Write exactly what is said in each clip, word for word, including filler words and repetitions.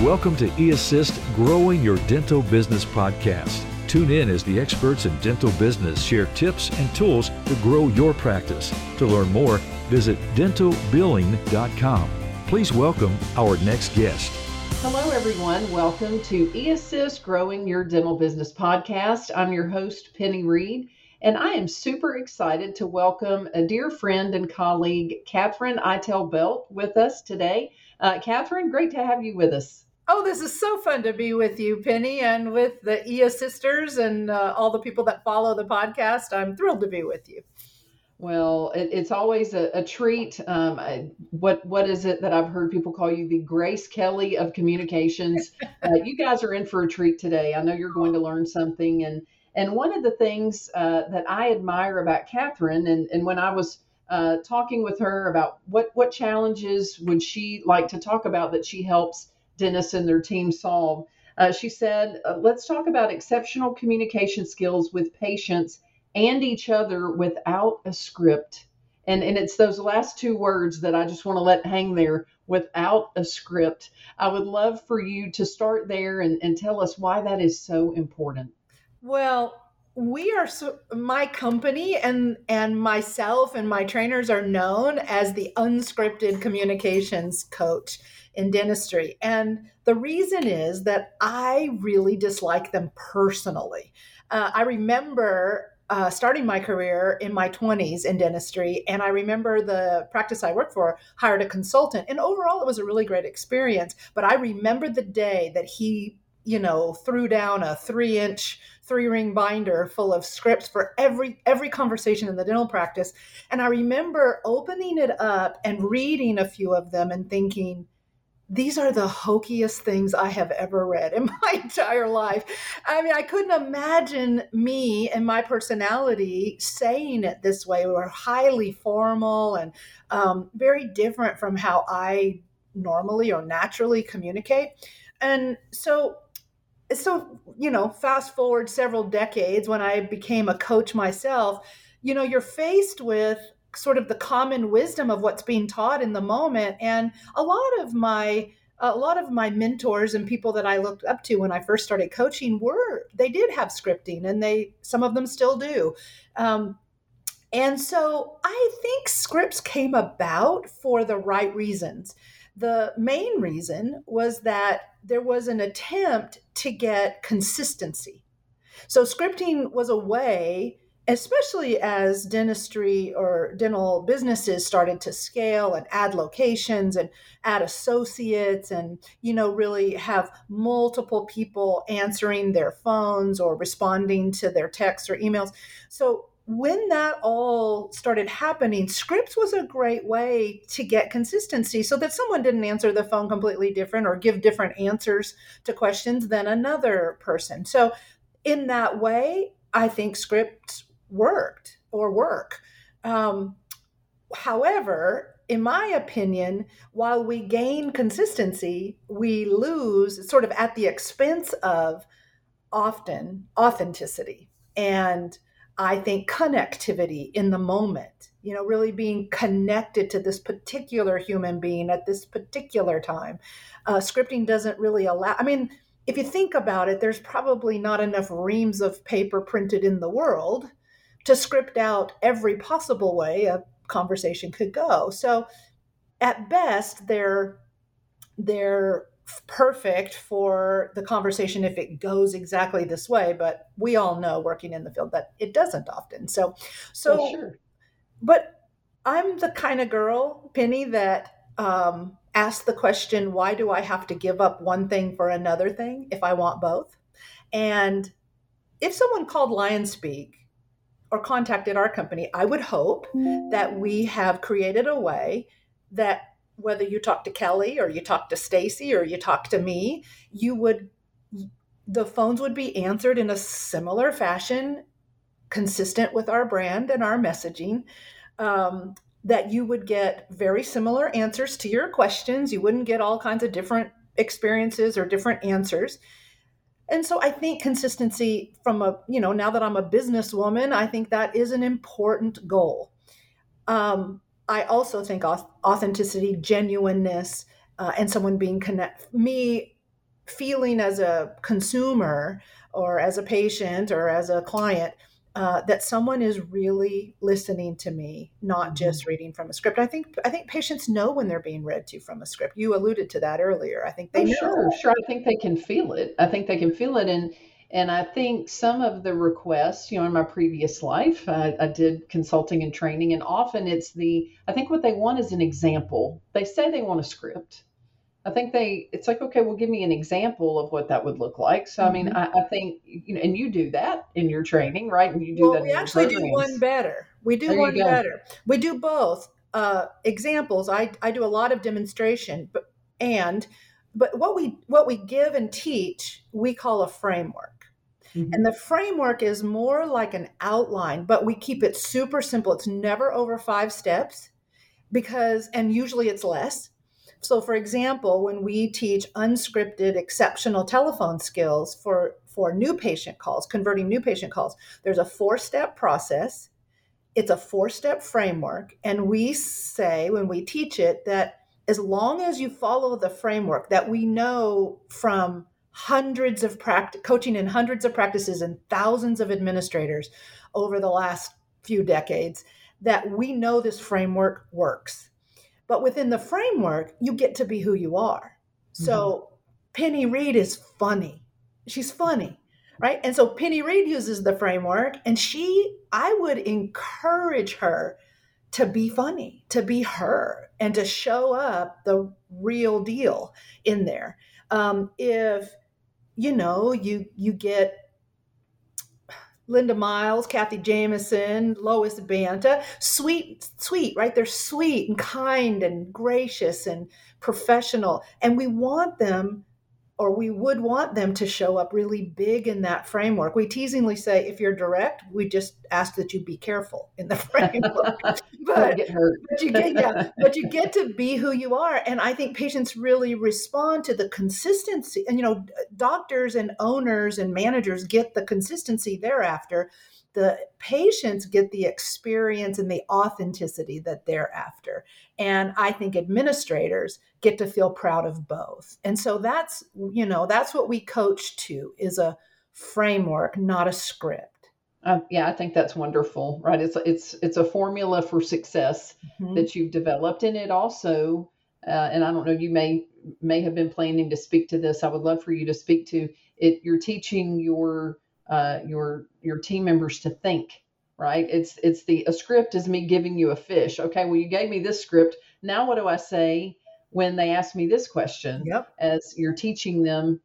Welcome to eAssist, Growing Your Dental Business Podcast. Tune in as the experts in dental business share tips and tools to grow your practice. To learn more, visit dental billing dot com. Please welcome our next guest. Hello, everyone. Welcome to eAssist, Growing Your Dental Business Podcast. I'm your host, Penny Reed, and I am super excited to welcome a dear friend and colleague, Katherine Eitel Belt, with us today. Uh, Katherine, great to have you with us. Oh, this is so fun to be with you, Penny, and with the eAssisters and uh, all the people that follow the podcast. I'm thrilled to be with you. Well, it, it's always a, a treat. Um, I, what what is it that I've heard people call you? The Grace Kelly of communications. Uh, you guys are in for a treat today. I know you're going to learn something. And and one of the things uh, that I admire about Katherine, and, and when I was uh, talking with her about what, what challenges would she like to talk about that she helps dentists and their team solve. Uh, she said, uh, let's talk about exceptional communication skills with patients and each other without a script. And, and it's those last two words that I just want to let hang there, without a script. I would love for you to start there and, and tell us why that is so important. Well, we are, so, my company and, and myself and my trainers are known as the unscripted communications coach in dentistry. And the reason is that I really dislike them personally. Uh, I remember uh, starting my career in my twenties in dentistry, and I remember the practice I worked for hired a consultant. And overall, it was a really great experience. But I remember the day that he you know, threw down a three inch, three ring binder full of scripts for every, every conversation in the dental practice. And I remember opening it up and reading a few of them and thinking, these are the hokiest things I have ever read in my entire life. I mean, I couldn't imagine me and my personality saying it this way. We were highly formal and um, very different from how I normally or naturally communicate. And so, So, you know, fast forward several decades when I became a coach myself, you know, you're faced with sort of the common wisdom of what's being taught in the moment. And a lot of my a lot of my mentors and people that I looked up to when I first started coaching were, they did have scripting, and they, some of them still do. Um, and so I think scripts came about for the right reasons. The main reason was that there was an attempt to get consistency. So scripting was a way, especially as dentistry or dental businesses started to scale and add locations and add associates and, you know, really have multiple people answering their phones or responding to their texts or emails. So when that all started happening, scripts was a great way to get consistency so that someone didn't answer the phone completely different or give different answers to questions than another person. So in that way, I think scripts worked or work. Um, however, in my opinion, while we gain consistency, we lose sort of at the expense of often authenticity and I think connectivity in the moment, you know, really being connected to this particular human being at this particular time. Uh, scripting doesn't really allow, I mean, if you think about it, there's probably not enough reams of paper printed in the world to script out every possible way a conversation could go. So at best, they're, they're perfect for the conversation if it goes exactly this way, but we all know working in the field that it doesn't often. So, so, well, sure. But I'm the kind of girl, Penny, that um, asks the question, why do I have to give up one thing for another thing if I want both? And if someone called LionSpeak or contacted our company, I would hope mm-hmm. that we have created a way that whether you talk to Kelly or you talk to Stacy or you talk to me, you would, the phones would be answered in a similar fashion, consistent with our brand and our messaging, um, that you would get very similar answers to your questions. You wouldn't get all kinds of different experiences or different answers. And so I think consistency from a, you know, now that I'm a businesswoman, I think that is an important goal. Um, I also think authenticity, genuineness, uh, and someone being connect. Me feeling as a consumer or as a patient or as a client uh, that someone is really listening to me, not just reading from a script. I think I think patients know when they're being read to from a script. You alluded to that earlier. I think they oh, know. Sure, sure. I think they can feel it. I think they can feel it. And and I think some of the requests, you know, in my previous life, I, I did consulting and training, and often it's the, I think what they want is an example. They say they want a script. I think they, it's like, okay, well, give me an example of what that would look like. So, I mean, mm-hmm. I, I think, you know, and you do that in your training, right? And you do well, that we in your actually programs. do one better. We do there one better. We do both uh, examples. I, I do a lot of demonstration, but, and, but what we, what we give and teach, we call a framework. Mm-hmm. And the framework is more like an outline, but we keep it super simple. It's never over five steps because, and usually it's less. So, for example, when we teach unscripted exceptional telephone skills for, for new patient calls, converting new patient calls, there's a four-step process. It's a four-step framework. And we say when we teach it that as long as you follow the framework that we know from hundreds of practice, coaching in hundreds of practices and thousands of administrators over the last few decades, that we know this framework works. But within the framework, you get to be who you are. So mm-hmm. Penny Reed is funny. She's funny, right? And so Penny Reed uses the framework, and she, I would encourage her to be funny, to be her, and to show up the real deal in there. Um, if, you know, you you get Linda Miles, Kathy Jamison, Lois Banta, sweet, sweet, right? They're sweet and kind and gracious and professional. And we want them, or we would want them to show up really big in that framework. We teasingly say, if you're direct, we just ask that you be careful in the framework. But, get hurt. but, you get, yeah, but you get to be who you are. And I think patients really respond to the consistency. And, you know, doctors and owners and managers get the consistency they're after. The patients get the experience and the authenticity that they're after. And I think administrators get to feel proud of both. And so that's, you know, that's what we coach to, is a framework, not a script. Uh, yeah, I think that's wonderful, right? It's, it's, it's a formula for success mm-hmm. that you've developed. And it also, uh, and I don't know, you may, may have been planning to speak to this. I would love for you to speak to it. You're teaching your Uh, your your team members to think, right? It's it's the a script is me giving you a fish. Okay, well, you gave me this script. Now what do I say when they ask me this question? Yep. As you're teaching them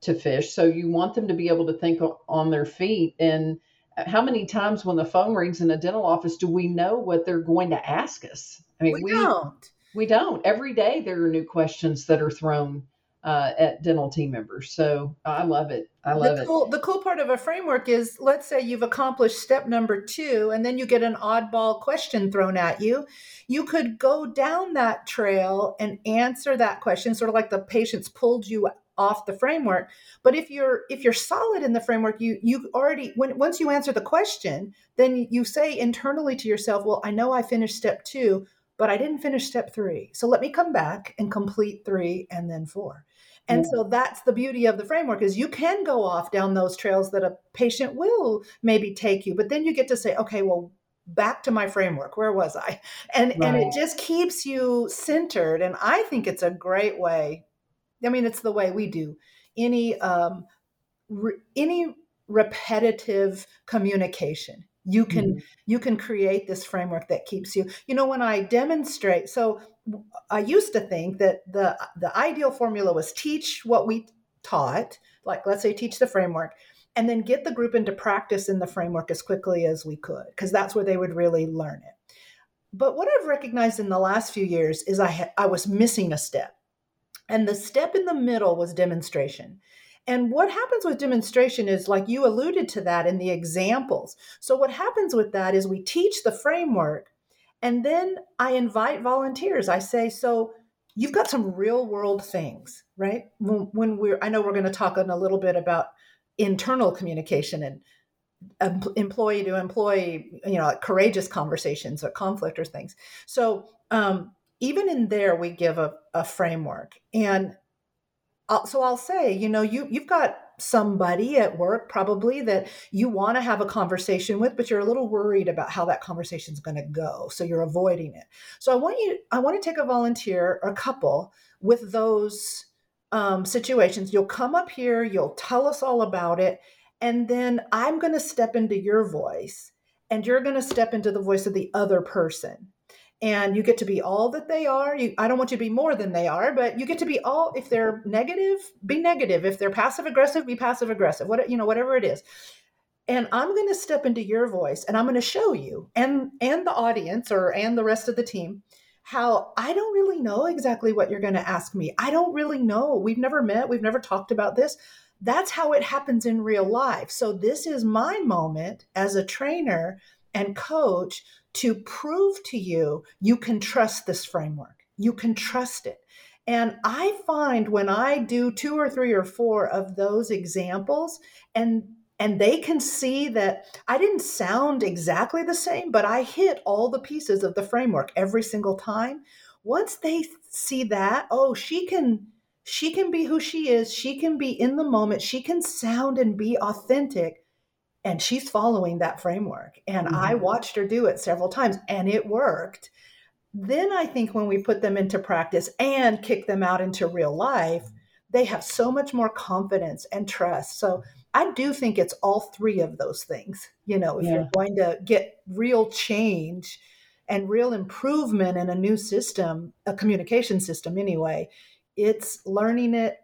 to fish. So you want them to be able to think on their feet. And how many times when the phone rings in a dental office do we know what they're going to ask us? I mean, we, we don't. We don't. Every day there are new questions that are thrown Uh, at dental team members. So I love it. I love the cool, it. The cool part of a framework is, let's say you've accomplished step number two, and then you get an oddball question thrown at you. You could go down that trail and answer that question, sort of like the patients pulled you off the framework. But if you're, if you're solid in the framework, you, you already, when, once you answer the question, then you say internally to yourself, well, I know I finished step two, but I didn't finish step three. So let me come back and complete three and then four. And so that's the beauty of the framework, is you can go off down those trails that a patient will maybe take you, but then you get to say, okay, well, back to my framework, where was I? And right. and it just keeps you centered. And I think it's a great way. I mean, it's the way we do any, um, re- any repetitive communication. You can, mm-hmm. you can create this framework that keeps you, you know, when I demonstrate, so I used to think that the, the ideal formula was teach what we taught, like, let's say, teach the framework, and then get the group into practice in the framework as quickly as we could, because that's where they would really learn it. But what I've recognized in the last few years is I ha- I was missing a step, and the step in the middle was demonstration. And what happens with demonstration is, like you alluded to that in the examples. So what happens with that is we teach the framework, and then I invite volunteers. I say, so you've got some real world things, right? When, when we're, I know we're going to talk in a little bit about internal communication and um, employee to employee, you know, like courageous conversations or conflict or things. So um, even in there, we give a, a framework. And I'll, so I'll say, you know, you, you've got somebody at work probably that you want to have a conversation with, but you're a little worried about how that conversation is going to go. So you're avoiding it. So I want you, I want to take a volunteer or a couple with those um, situations. You'll come up here, you'll tell us all about it. And then I'm going to step into your voice and you're going to step into the voice of the other person. And you get to be all that they are. You, I don't want you to be more than they are, but you get to be all. If they're negative, be negative. If they're passive aggressive, be passive aggressive. What you know, whatever it is. And I'm going to step into your voice, and I'm going to show you and and the audience or and the rest of the team how I don't really know exactly what you're going to ask me. I don't really know. We've never met. We've never talked about this. That's how it happens in real life. So this is my moment as a trainer and coach to prove to you, you can trust this framework. You can trust it. And I find when I do two or three or four of those examples, and and they can see that I didn't sound exactly the same, but I hit all the pieces of the framework every single time. Once they see that, oh, she can, she can be who she is. She can be in the moment. She can sound and be authentic. And she's following that framework. And mm-hmm. I watched her do it several times and it worked. Then I think when we put them into practice and kick them out into real life, they have so much more confidence and trust. So I do think it's all three of those things. You know, if yeah. you're going to get real change and real improvement in a new system, a communication system anyway, it's learning it,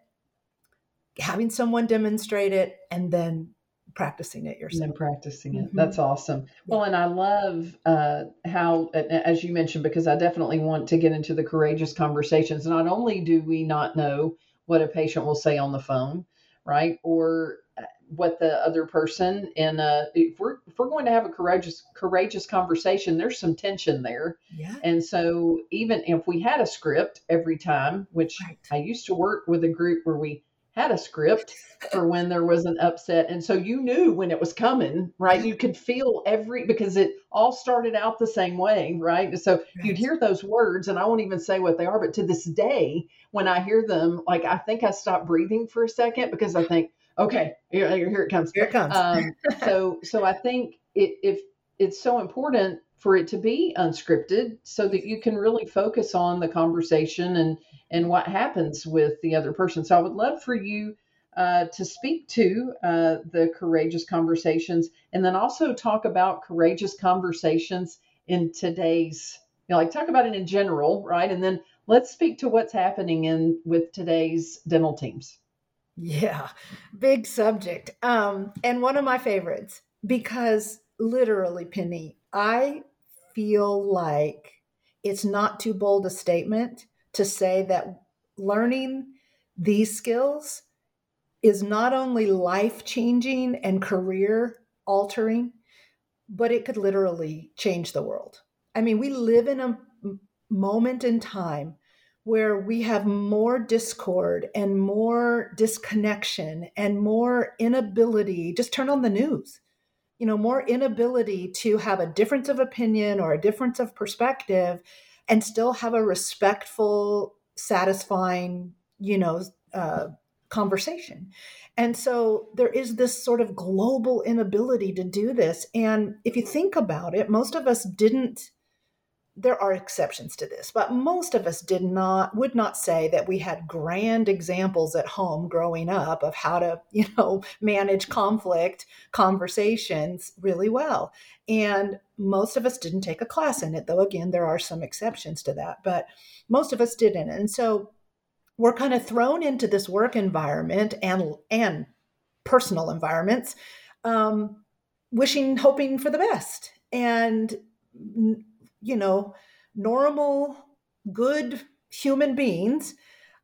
having someone demonstrate it, and then practicing it yourself. And practicing it. Mm-hmm. That's awesome. Well, and I love uh, how, as you mentioned, because I definitely want to get into the courageous conversations. Not only do we not know what a patient will say on the phone, right? Or what the other person in a, if we're, if we're going to have a courageous, courageous conversation, there's some tension there. Yeah. And so even if we had a script every time, which right. I used to work with a group where we had a script for when there was an upset. And so you knew when it was coming, right? You could feel every, because it all started out the same way, right? So right. you'd hear those words, and I won't even say what they are, but to this day, when I hear them, like, I think I stop breathing for a second because I think, okay, here, here it comes. Here it comes. Um, so, so I think it, if it's so important for it to be unscripted so that you can really focus on the conversation and, and what happens with the other person. So I would love for you uh, to speak to uh, the courageous conversations, and then also talk about courageous conversations in today's, you know, like talk about it in general, right? And then let's speak to what's happening in with today's dental teams. Yeah, big subject. Um, and one of my favorites, because literally, Penny, I feel like it's not too bold a statement to say that learning these skills is not only life-changing and career-altering, but it could literally change the world. I mean, we live in a moment in time where we have more discord and more disconnection and more inability. Just turn on the news. You know, more inability to have a difference of opinion or a difference of perspective and still have a respectful, satisfying, you know, uh, conversation. And so there is this sort of global inability to do this. And if you think about it, most of us didn't, there are exceptions to this, but most of us did not, would not say that we had grand examples at home growing up of how to, you know, manage conflict conversations really well. And most of us didn't take a class in it, though, again, there are some exceptions to that, but most of us didn't. And so we're kind of thrown into this work environment and, and personal environments, um, wishing, hoping for the best. And you know, normal, good human beings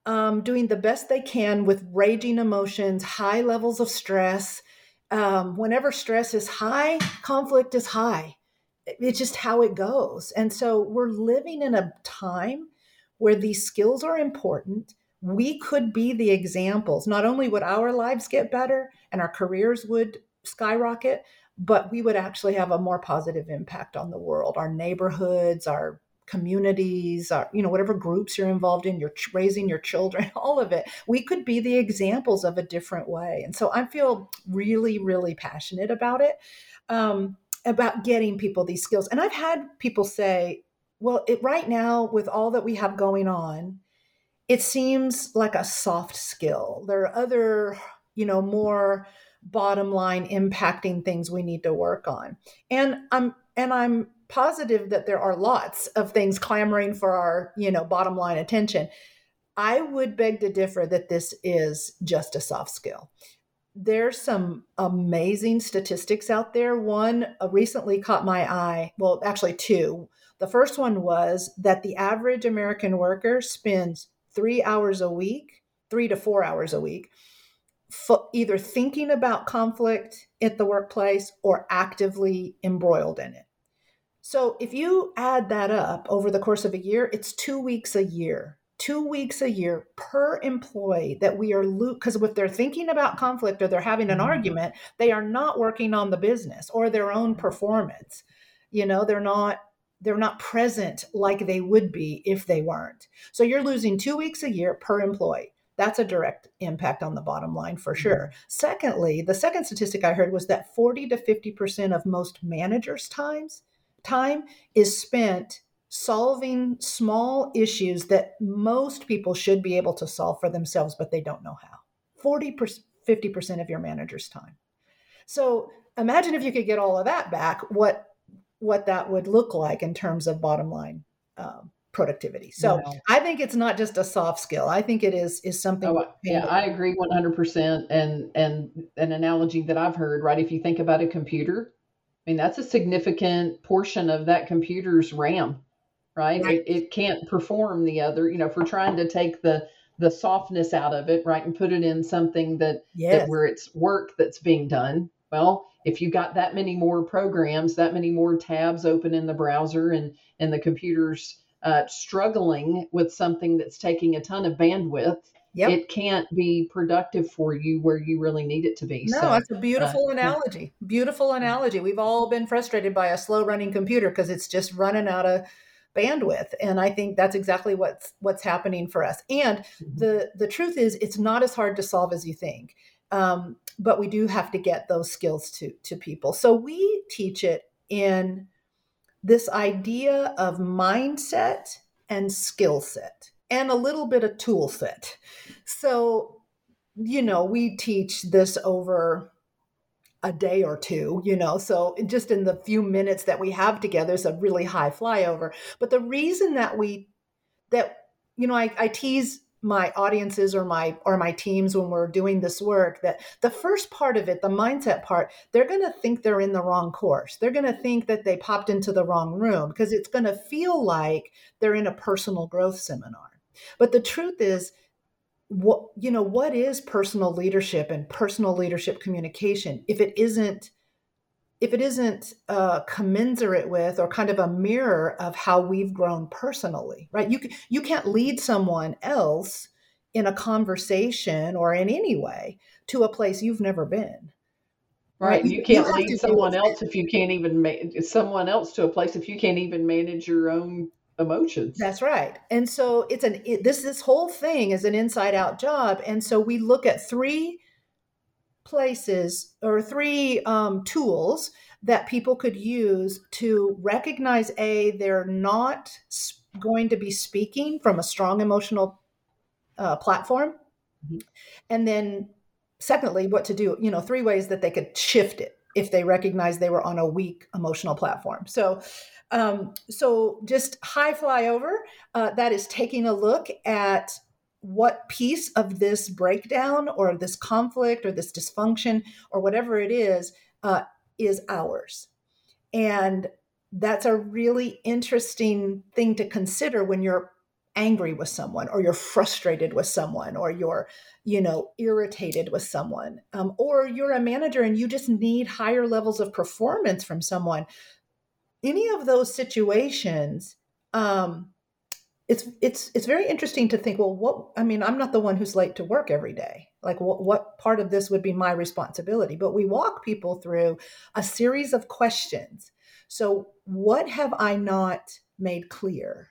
um, doing the best they can with raging emotions, high levels of stress. Um, whenever stress is high, conflict is high. It's just how it goes. And so we're living in a time where these skills are important. We could be the examples. Not only would our lives get better and our careers would skyrocket, but we would actually have a more positive impact on the world, our neighborhoods, our communities, or, you know, whatever groups you're involved in, you're raising your children, all of it. We could be the examples of a different way. And so I feel really, really passionate about it, um, about getting people these skills. And I've had people say, well, it, right now, with all that we have going on, it seems like a soft skill. There are other, you know, more bottom line impacting things we need to work on. And I'm, and I'm positive that there are lots of things clamoring for our, you know, bottom line attention. I would beg to differ that this is just a soft skill. There's some amazing statistics out there. One recently caught my eye. Well, actually two. The first one was that the average American worker spends three hours a week, three to four hours a week, f- either thinking about conflict at the workplace or actively embroiled in it. So if you add that up over the course of a year, it's two weeks a year, two weeks a year per employee that we are losing. Because if they're thinking about conflict or they're having an argument, they are not working on the business or their own performance. You know, they're not. They're not present like they would be if they weren't. So you're losing two weeks a year per employee. That's a direct impact on the bottom line for sure. Mm-hmm. Secondly, the second statistic I heard was that forty to fifty percent of most managers' times, time is spent solving small issues that most people should be able to solve for themselves, but they don't know how. forty, fifty percent of your manager's time. So imagine if you could get all of that back, what what that would look like in terms of bottom line um, productivity. So yeah. I think it's not just a soft skill. I think it is is something. Oh, yeah, I agree one hundred percent. And and an analogy that I've heard, right? If you think about a computer, I mean, that's a significant portion of that computer's RAM, right? right. It, it can't perform the other, you know, if we're trying to take the the softness out of it, right? And put it in something that, yes. that where it's work that's being done. Well, if you got that many more programs, that many more tabs open in the browser and, and the computer's uh, struggling with something that's taking a ton of bandwidth, yep. it can't be productive for you where you really need it to be. No, so, that's a beautiful uh, analogy. Yeah. Beautiful analogy. We've all been frustrated by a slow running computer because it's just running out of bandwidth. And I think that's exactly what's what's happening for us. And mm-hmm. the, the truth is, it's not as hard to solve as you think. Um, but we do have to get those skills to, to people. So we teach it in this idea of mindset and skill set and a little bit of tool set. So, you know, we teach this over a day or two, you know, so just in the few minutes that we have together is a really high flyover. But the reason that we, that, you know, I, I tease my audiences or my or my teams when we're doing this work, that the first part of it, the mindset part, they're going to think they're in the wrong course. They're going to think that they popped into the wrong room because it's going to feel like they're in a personal growth seminar. But the truth is, what you know, what is personal leadership and personal leadership communication if it isn't if it isn't uh, commensurate with or kind of a mirror of how we've grown personally, right? You, you can't lead someone else in a conversation or in any way to a place you've never been. Right. right? You, you can't you lead someone else if you can't even ma- someone else to a place if you can't even manage your own emotions. That's right. And so it's an it, this this whole thing is an inside out job. And so we look at three places or three um, tools that people could use to recognize, A, they're not sp- going to be speaking from a strong emotional uh, platform. Mm-hmm. And then secondly, what to do, you know, three ways that they could shift it if they recognize they were on a weak emotional platform. So um, so just high flyover, uh, that is taking a look at what piece of this breakdown or this conflict or this dysfunction or whatever it is, uh, is ours. And that's a really interesting thing to consider when you're angry with someone or you're frustrated with someone or you're, you know, irritated with someone, um, or you're a manager and you just need higher levels of performance from someone. Any of those situations, um, It's it's it's very interesting to think, well, what, I mean, I'm not the one who's late to work every day. Like what, what part of this would be my responsibility? But we walk people through a series of questions. So what have I not made clear.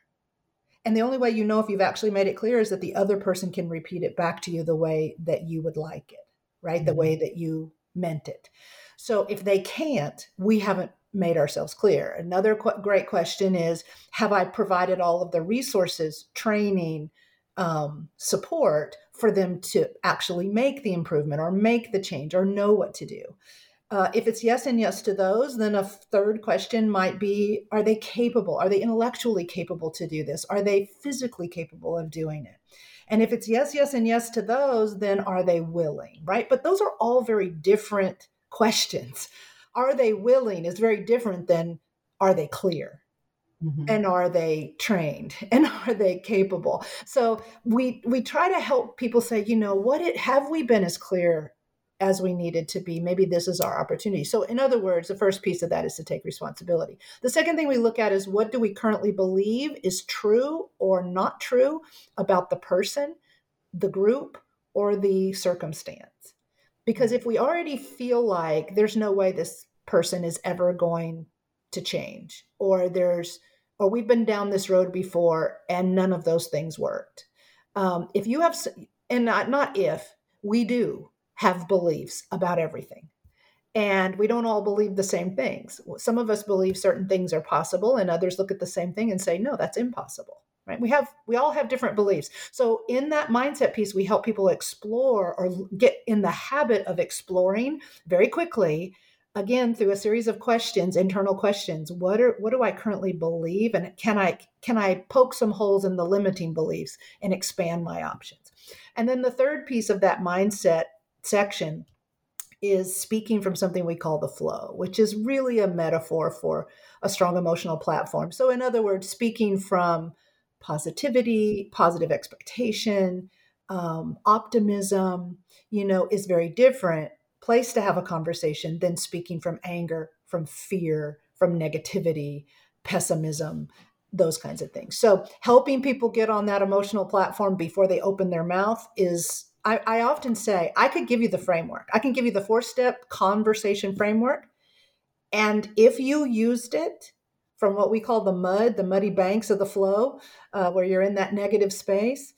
And the only way you know if you've actually made it clear is that the other person can repeat it back to you the way that you would like it, right? Mm-hmm. The way that you meant it. So if they can't, we haven't made ourselves clear. Another qu- great question is, have I provided all of the resources, training, um, support for them to actually make the improvement or make the change or know what to do? Uh, if it's yes and yes to those, then a third question might be, are they capable? Are they intellectually capable to do this? Are they physically capable of doing it? And if it's yes, yes, and yes to those, then are they willing, right? But those are all very different questions. Are they willing is very different than are they clear? Mm-hmm. And are they trained? And are they capable? So we we try to help people say, you know, what it, have we been as clear as we needed to be? Maybe this is our opportunity. So in other words, the first piece of that is to take responsibility. The second thing we look at is, what do we currently believe is true or not true about the person, the group, or the circumstance? Because if we already feel like there's no way this person is ever going to change, or there's, or we've been down this road before and none of those things worked. Um, if you have, and not, not if, we do have beliefs about everything. And we don't all believe the same things. Some of us believe certain things are possible and others look at the same thing and say, no, that's impossible. Right? We have, we all have different beliefs. So in that mindset piece, we help people explore or get in the habit of exploring very quickly, again, through a series of questions, internal questions. What are, what do I currently believe? And can I, can I poke some holes in the limiting beliefs and expand my options? And then the third piece of that mindset section is speaking from something we call the flow, which is really a metaphor for a strong emotional platform. So in other words, speaking from positivity, positive expectation, um, optimism, you know, is very different place to have a conversation than speaking from anger, from fear, from negativity, pessimism, those kinds of things. So helping people get on that emotional platform before they open their mouth is, I, I often say, I could give you the framework. I can give you the four-step conversation framework. And if you used it, from what we call the mud, the muddy banks of the flow, uh, where you're in that negative space,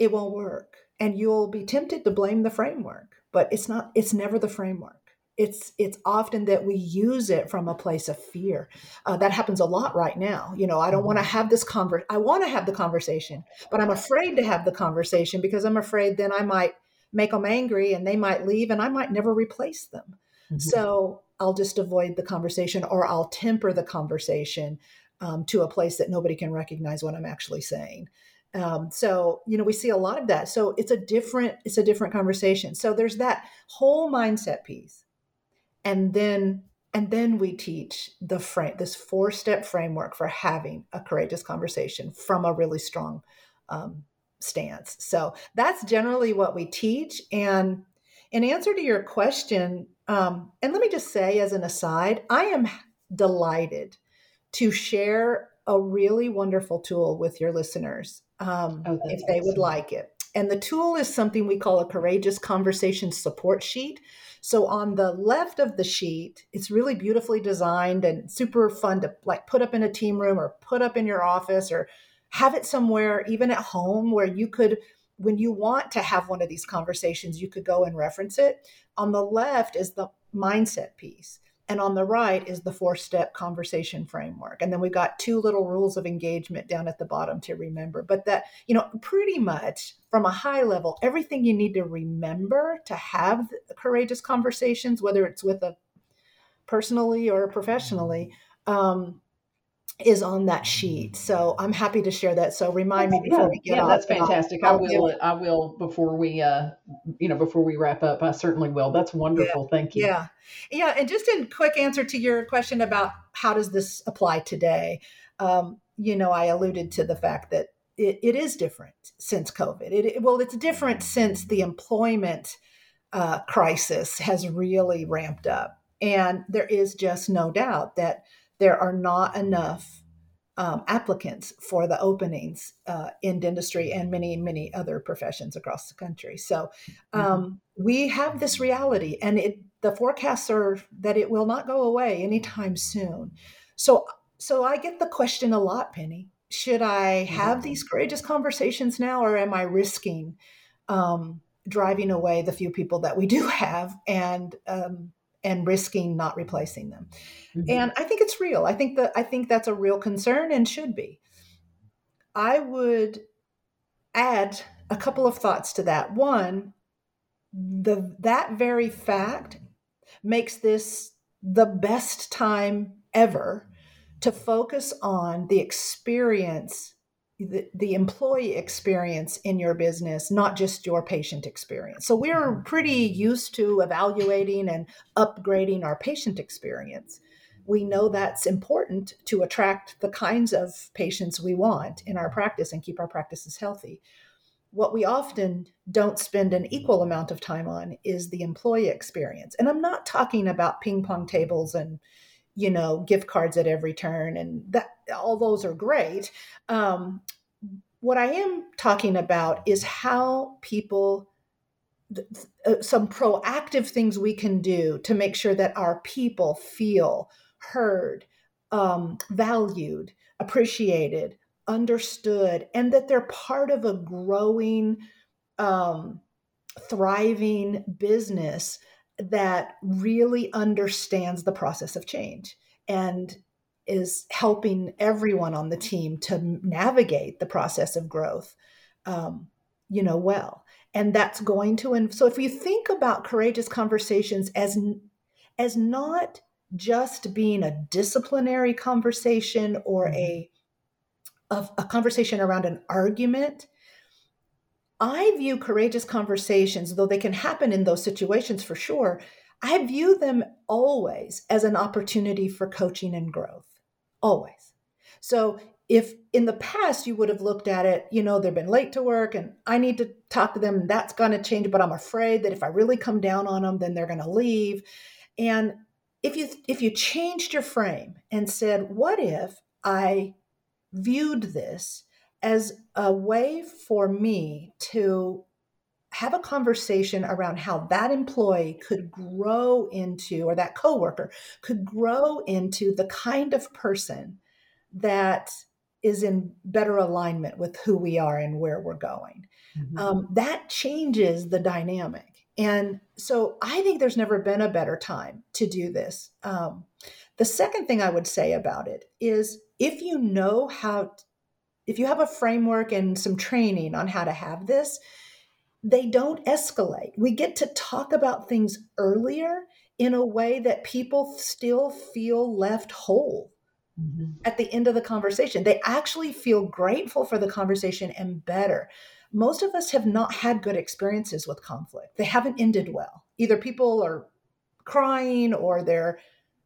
it won't work. And you'll be tempted to blame the framework, but it's not, it's never the framework. It's, it's often that we use it from a place of fear. Uh, that happens a lot right now. You know, I don't want to have this conver-. I want to have the conversation, but I'm afraid to have the conversation because I'm afraid then I might make them angry and they might leave and I might never replace them. Mm-hmm. So I'll just avoid the conversation, or I'll temper the conversation um, to a place that nobody can recognize what I'm actually saying. Um, so, you know, we see a lot of that. So it's a different, it's a different conversation. So there's that whole mindset piece. And then, and then we teach the frame, this four-step framework for having a courageous conversation from a really strong um, stance. So that's generally what we teach. And in answer to your question, Um, and let me just say, as an aside, I am delighted to share a really wonderful tool with your listeners um, oh, if they awesome. would like it. And the tool is something we call a Courageous Conversation Support Sheet. So on the left of the sheet, it's really beautifully designed and super fun to like put up in a team room or put up in your office or have it somewhere, even at home, where you could, when you want to have one of these conversations, you could go and reference it. On the left is the mindset piece. And on the right is the four-step conversation framework. And then we've got two little rules of engagement down at the bottom to remember. But that, you know, pretty much from a high level, everything you need to remember to have courageous conversations, whether it's with a personally or professionally, um, is on that sheet. So I'm happy to share that. So remind me before we get yeah, off. Yeah, that's fantastic. I'll, I'll I will, I will before we, uh, you know, before we wrap up, I certainly will. That's wonderful. Yeah. Thank you. Yeah. Yeah. And just in quick answer to your question about how does this apply today? Um, you know, I alluded to the fact that it, it is different since COVID. It, it, well, it's different since the employment uh, crisis has really ramped up. And there is just no doubt that there are not enough um, applicants for the openings uh, in dentistry and many, many other professions across the country. So um, mm-hmm. we have this reality, and it, the forecasts are that it will not go away anytime soon. So So I get the question a lot, Penny. Should I have these courageous conversations now, or am I risking um, driving away the few people that we do have and um, and risking not replacing them? Mm-hmm. And I think it's real. I think that I think that's a real concern and should be. I would add a couple of thoughts to that. One, the that very fact makes this the best time ever to focus on the experience, the, the employee experience in your business, not just your patient experience. So we're pretty used to evaluating and upgrading our patient experience. We know that's important to attract the kinds of patients we want in our practice and keep our practices healthy. What we often don't spend an equal amount of time on is the employee experience. And I'm not talking about ping pong tables and, you know, gift cards at every turn. And that all those are great. Um, what I am talking about is how people, th- th- some proactive things we can do to make sure that our people feel heard, um, valued, appreciated, understood, and that they're part of a growing, um, thriving business that really understands the process of change and is helping everyone on the team to navigate the process of growth, um, you know, well. And that's going to, and so if you think about courageous conversations as, as not just being a disciplinary conversation or a of a conversation around an argument. I view courageous conversations, though they can happen in those situations for sure, I view them always as an opportunity for coaching and growth, always. So if in the past you would have looked at it, you know, they've been late to work and I need to talk to them, that's going to change, but I'm afraid that if I really come down on them, then they're going to leave. And if you if you changed your frame and said, what if I viewed this as a way for me to have a conversation around how that employee could grow into, or that coworker could grow into the kind of person that is in better alignment with who we are and where we're going. Mm-hmm. Um, that changes the dynamic. And so I think there's never been a better time to do this. Um, the second thing I would say about it is if you know how, if you have a framework and some training on how to have this, they don't escalate. We get to talk about things earlier in a way that people still feel left whole mm-hmm. at the end of the conversation. They actually feel grateful for the conversation and better. Most of us have not had good experiences with conflict. They haven't ended well. Either people are crying or they're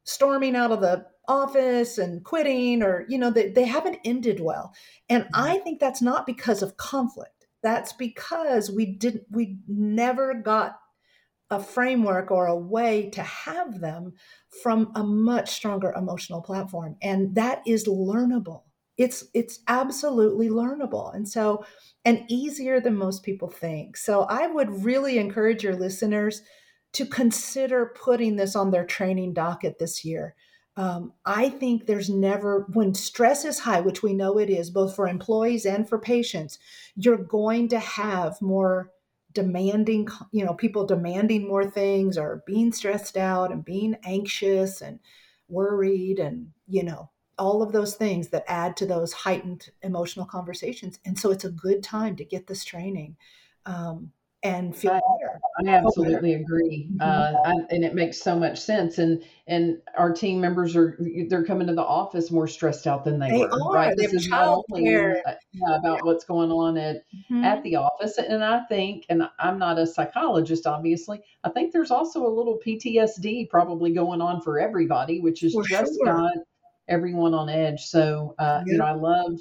storming out of the office and quitting, or, you know, they, they haven't ended well. And I think that's not because of conflict. That's because we didn't, we never got a framework or a way to have them from a much stronger emotional platform. And that is learnable. It's, it's absolutely learnable. And so, and easier than most people think. So I would really encourage your listeners to consider putting this on their training docket this year. Um, I think there's never, when stress is high, which we know it is, both for employees and for patients, you're going to have more demanding, you know, people demanding more things or being stressed out and being anxious and worried and, you know, all of those things that add to those heightened emotional conversations. And so it's a good time to get this training. Um, And feel better. I absolutely agree, mm-hmm. uh, I, and it makes so much sense. And and our team members are they're coming to the office more stressed out than they, they were. Are. Right? They this is not only about yeah. what's going on at mm-hmm. at the office, and I think, and I'm not a psychologist, obviously. I think there's also a little P T S D probably going on for everybody, which is for just sure. got everyone on edge. So uh, yeah. you know, I love.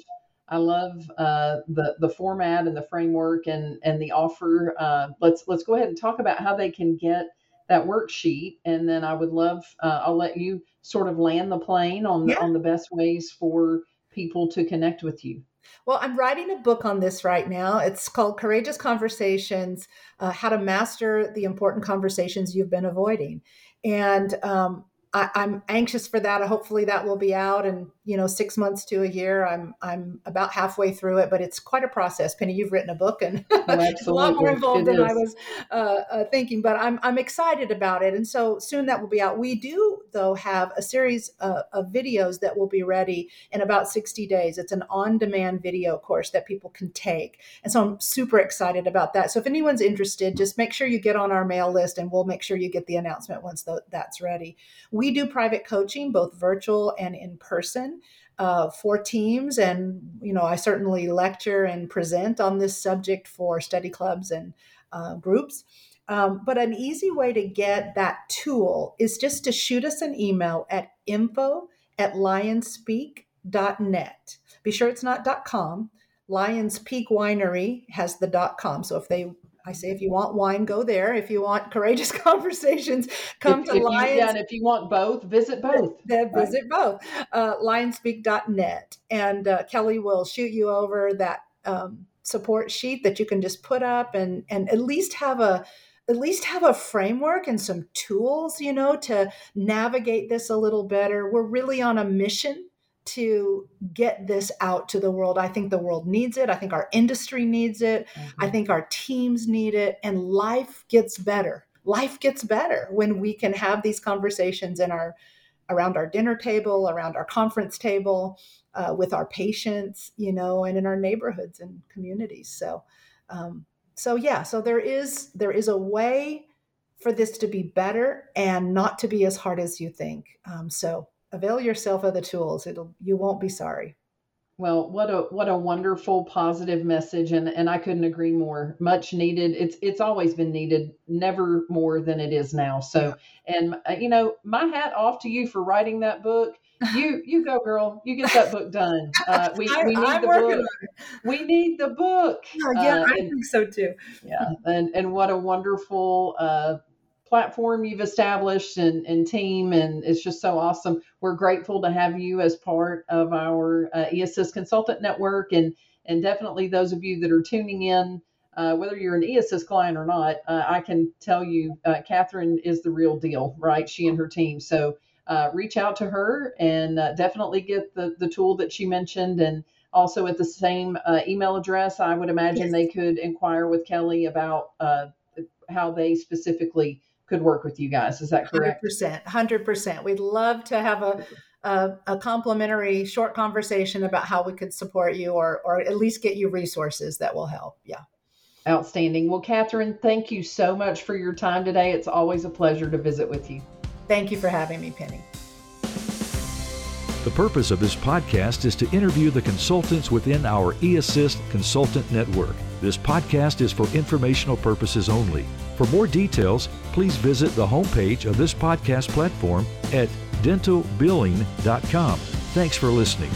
I love uh, the the format and the framework and and the offer. Uh, let's let's go ahead and talk about how they can get that worksheet, and then I would love uh, I'll let you sort of land the plane on yeah. on the best ways for people to connect with you. Well, I'm writing a book on this right now. It's called Courageous Conversations: uh, How to Master the Important Conversations You've Been Avoiding, and um, I, I'm anxious for that. Hopefully, that will be out and you know, six months to a year. I'm I'm about halfway through it, but it's quite a process. Penny, you've written a book and oh, a lot more involved it than is. I was uh, uh, thinking, but I'm I'm excited about it. And so soon that will be out. We do, though, have a series of, of videos that will be ready in about sixty days. It's an on-demand video course that people can take. And so I'm super excited about that. So if anyone's interested, just make sure you get on our mail list and we'll make sure you get the announcement once th- that's ready. We do private coaching, both virtual and in person. Uh, for teams. And, you know, I certainly lecture and present on this subject for study clubs and uh, groups. Um, but an easy way to get that tool is just to shoot us an email at info at lionspeak dot net. Be sure it's not .com. Lions Peak Winery has the .com. So if they I say, if you want wine, go there. If you want courageous conversations, come if, to if Lions. You, yeah, and if you want both, visit both. Then right. Visit both. Uh, lionspeak dot net. And uh, Kelly will shoot you over that um, support sheet that you can just put up and and at least have a at least have a framework and some tools, you know, to navigate this a little better. We're really on a mission to get this out to the world. I think the world needs it. I think our industry needs it. Mm-hmm. I think our teams need it. And life gets better. Life gets better when we can have these conversations in our around our dinner table, around our conference table, uh, with our patients, you know, and in our neighborhoods and communities. So, um, so yeah. So there is there is a way for this to be better and not to be as hard as you think. Um, so. Avail yourself of the tools. It'll, you won't be sorry. Well, what a, what a wonderful positive message. And, and I couldn't agree more. Much needed. It's, it's always been needed, never more than it is now. So, and uh, you know, my hat off to you for writing that book. You, you go, girl, you get that book done. Uh, we, I, we need I'm the book. We need the book. Yeah, yeah uh, I and, think so too. Yeah. And, and what a wonderful, uh, platform you've established and, and team, and it's just so awesome. We're grateful to have you as part of our uh, eAssist Consultant Network, and and definitely those of you that are tuning in, uh, whether you're an eAssist client or not, uh, I can tell you, uh, Katherine is the real deal, right? She and her team. So uh, reach out to her and uh, definitely get the the tool that she mentioned, and also at the same uh, email address, I would imagine yes. They could inquire with Kelly about uh, how they specifically could work with you guys. Is that correct? one hundred percent. one hundred percent. We'd love to have a, a a complimentary short conversation about how we could support you or or at least get you resources that will help. Yeah. Outstanding. Well, Katherine, thank you so much for your time today. It's always a pleasure to visit with you. Thank you for having me, Penny. The purpose of this podcast is to interview the consultants within our eAssist Consultant Network. This podcast is for informational purposes only. For more details, please visit the homepage of this podcast platform at dental billing dot com. Thanks for listening.